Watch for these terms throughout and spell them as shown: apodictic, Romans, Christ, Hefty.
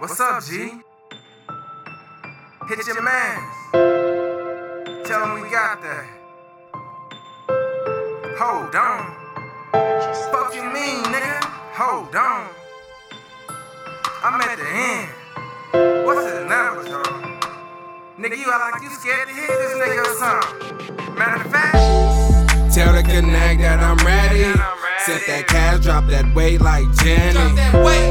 What's up, G? Hit your mans. Tell them we got that. Hold on. Fuck you mean, nigga? Hold on. I'm at the end. What's his number, dog? Nigga, you act like you scared to hit this nigga or something. Matter of fact, tell the connect that I'm ready. Set that cash, drop that weight like Jenny.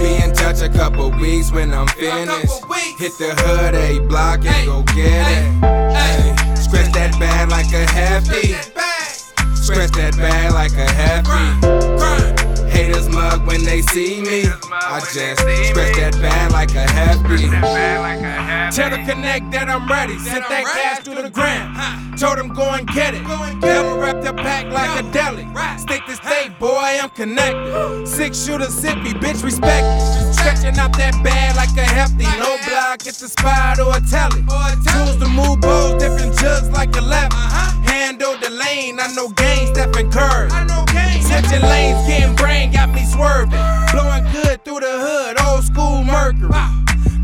Be in touch a couple weeks when I'm finished. Hit the hood, A block, and go get it. Scratch that bag like a Hefty. Scratch that bag like a Hefty. Haters mug when they see me. I just scratch that bag like a Hefty. Tell the connect that I'm ready. Set that cash to the ground. Told them go and get it. Never wrap the pack like a deli. Stick to boy, I'm connected. 6 shooters, sippy, bitch, respect it. Stretching out that bag like a Hefty. No block, it's a spot or a telly. Tools to move balls, different jugs like a left. Handle the lane, I know game, stepping curve. Switching lanes, getting brain, got me swerving. Blowing good through the hood, old school Mercury.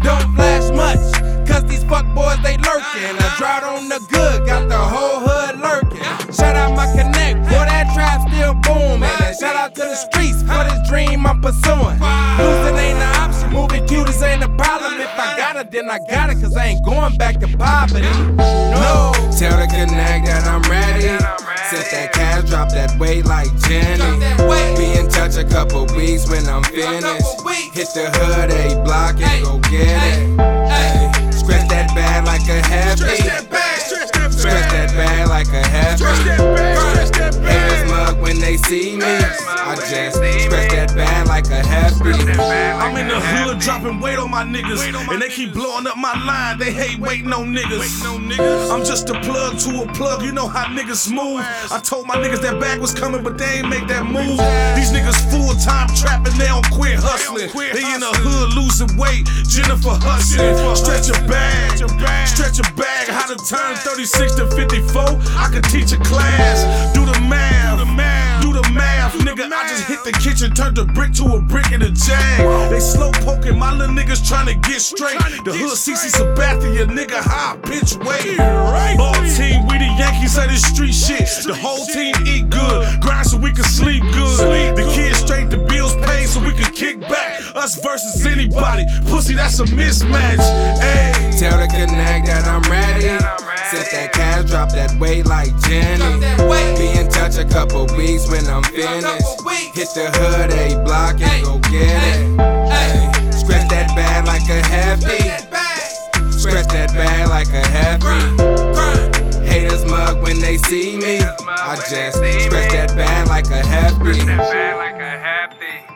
Don't flash much, cause these fuckboys, they lurking. A drought on the good, got the whole hood lurking. Shout out my connect, boy, that trap still booming. Shout out to the streets for this dream I'm pursuing. Losing ain't an option, moving cutest ain't a problem. If I got it, then I got it, cause I ain't going back to poverty. No, tell the connect that I'm ready. Set that cash, drop that weight like Jenny. Be in touch a couple weeks when I'm finished. Hit the hood, A block, and go get it. Scratch that bag like a Hefty. Scratch that bag like a Hefty. When they see me, I just scratch that bag like a Hefty. I'm in the hood dropping weight on my niggas, and they keep blowing up my line. They hate waiting on niggas. I'm just a plug to a plug, you know how niggas move. I told my niggas that bag was coming, but they ain't make that move. These niggas full-time trapping, they don't quit hustling. They in the hood losing weight, Jennifer hustling. Stretch a bag, stretch a bag. How to turn 36 to 54? I could teach a class. Do the math. Nigga, I just hit the kitchen, turned the brick to a brick in a jag. They slow poking, my little niggas tryna get straight. The hood CC Sabathia, nigga, high pitch weight. Ball team, we the Yankees of this street shit. The whole team eat good, grind so we can sleep good. The kids straight, the bills paid so we can kick back. Us versus anybody, pussy, that's a mismatch. Ay. Tell the connect that I'm ready. Set that cash, drop that weight like Jenny. Be in touch a couple weeks when I'm finished. Hit the hood, A block, and go get it. Scratch that bag like a Hefty. Scratch that bag like a Hefty. Haters mug when they see me. I just scratch that bag like a Hefty.